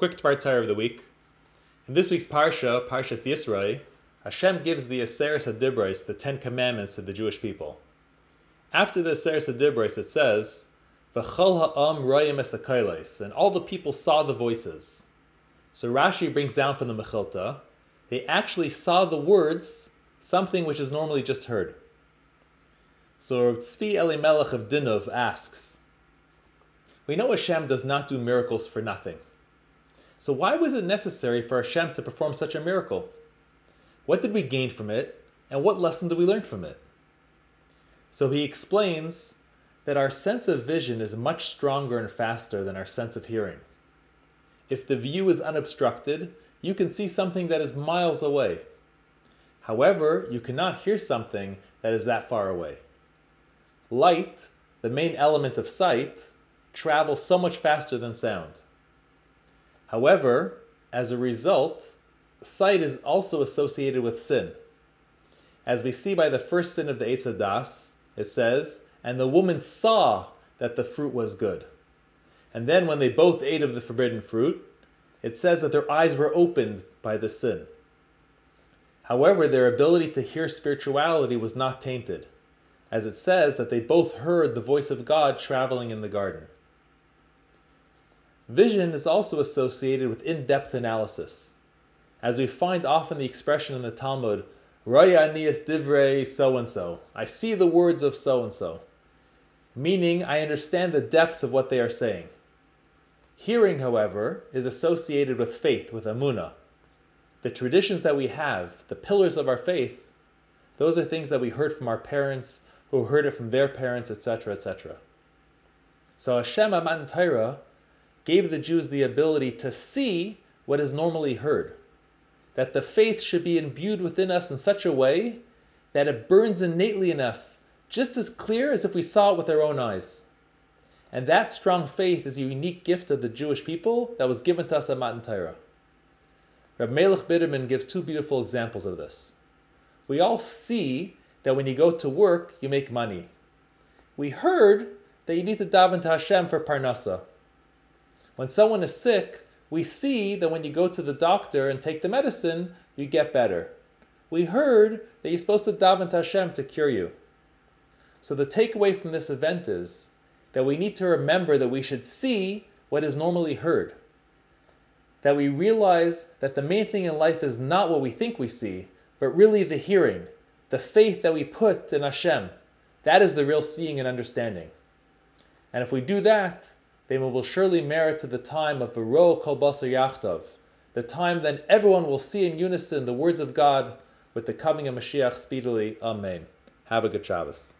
Quick Tvartire of the week. In this week's Parsha, Parshas Yisro, Hashem gives the Aseres HaDibros, the 10 Commandments, to the Jewish people. After the Aseres HaDibros, it says, V'chol ha'am royim es hakolos, and all the people saw the voices. So Rashi brings down from the Mechilta, they actually saw the words, something which is normally just heard. So Tzvi Elimelech of Dinov asks, we know Hashem does not do miracles for nothing. So why was it necessary for Hashem to perform such a miracle? What did we gain from it, and what lesson did we learn from it? So he explains that our sense of vision is much stronger and faster than our sense of hearing. If the view is unobstructed, you can see something that is miles away. However, you cannot hear something that is that far away. Light, the main element of sight, travels so much faster than sound. However, as a result, sight is also associated with sin. As we see by the first sin of the Eitz Hadas, it says, and the woman saw that the fruit was good. And then when they both ate of the forbidden fruit, it says that their eyes were opened by the sin. However, their ability to hear spirituality was not tainted, as it says that they both heard the voice of God traveling in the garden. Vision is also associated with in-depth analysis, as we find often the expression in the Talmud, Raya ani es divrei so-and-so, I see the words of so-and-so, meaning I understand the depth of what they are saying. Hearing, however, is associated with faith, with emunah. The traditions that we have, the pillars of our faith, those are things that we heard from our parents, who heard it from their parents, etc., etc. So Hashem, Matan Torah, gave the Jews the ability to see what is normally heard, that the faith should be imbued within us in such a way that it burns innately in us, just as clear as if we saw it with our own eyes. And that strong faith is a unique gift of the Jewish people that was given to us at Matan Torah. Rav Melech Biderman gives 2 beautiful examples of this. We all see that when you go to work, you make money. We heard that you need to daven to Hashem for Parnassah. When someone is sick, we see that when you go to the doctor and take the medicine, you get better. We heard that you're supposed to daven to Hashem to cure you. So the takeaway from this event is that we need to remember that we should see what is normally heard, that we realize that the main thing in life is not what we think we see, but really the hearing, the faith that we put in Hashem. That is the real seeing and understanding. And if we do that, then we will surely merit to the time of V'ro Kol Basar Yachdav, the time then everyone will see in unison the words of God with the coming of Mashiach speedily. Amen. Have a good Shabbos.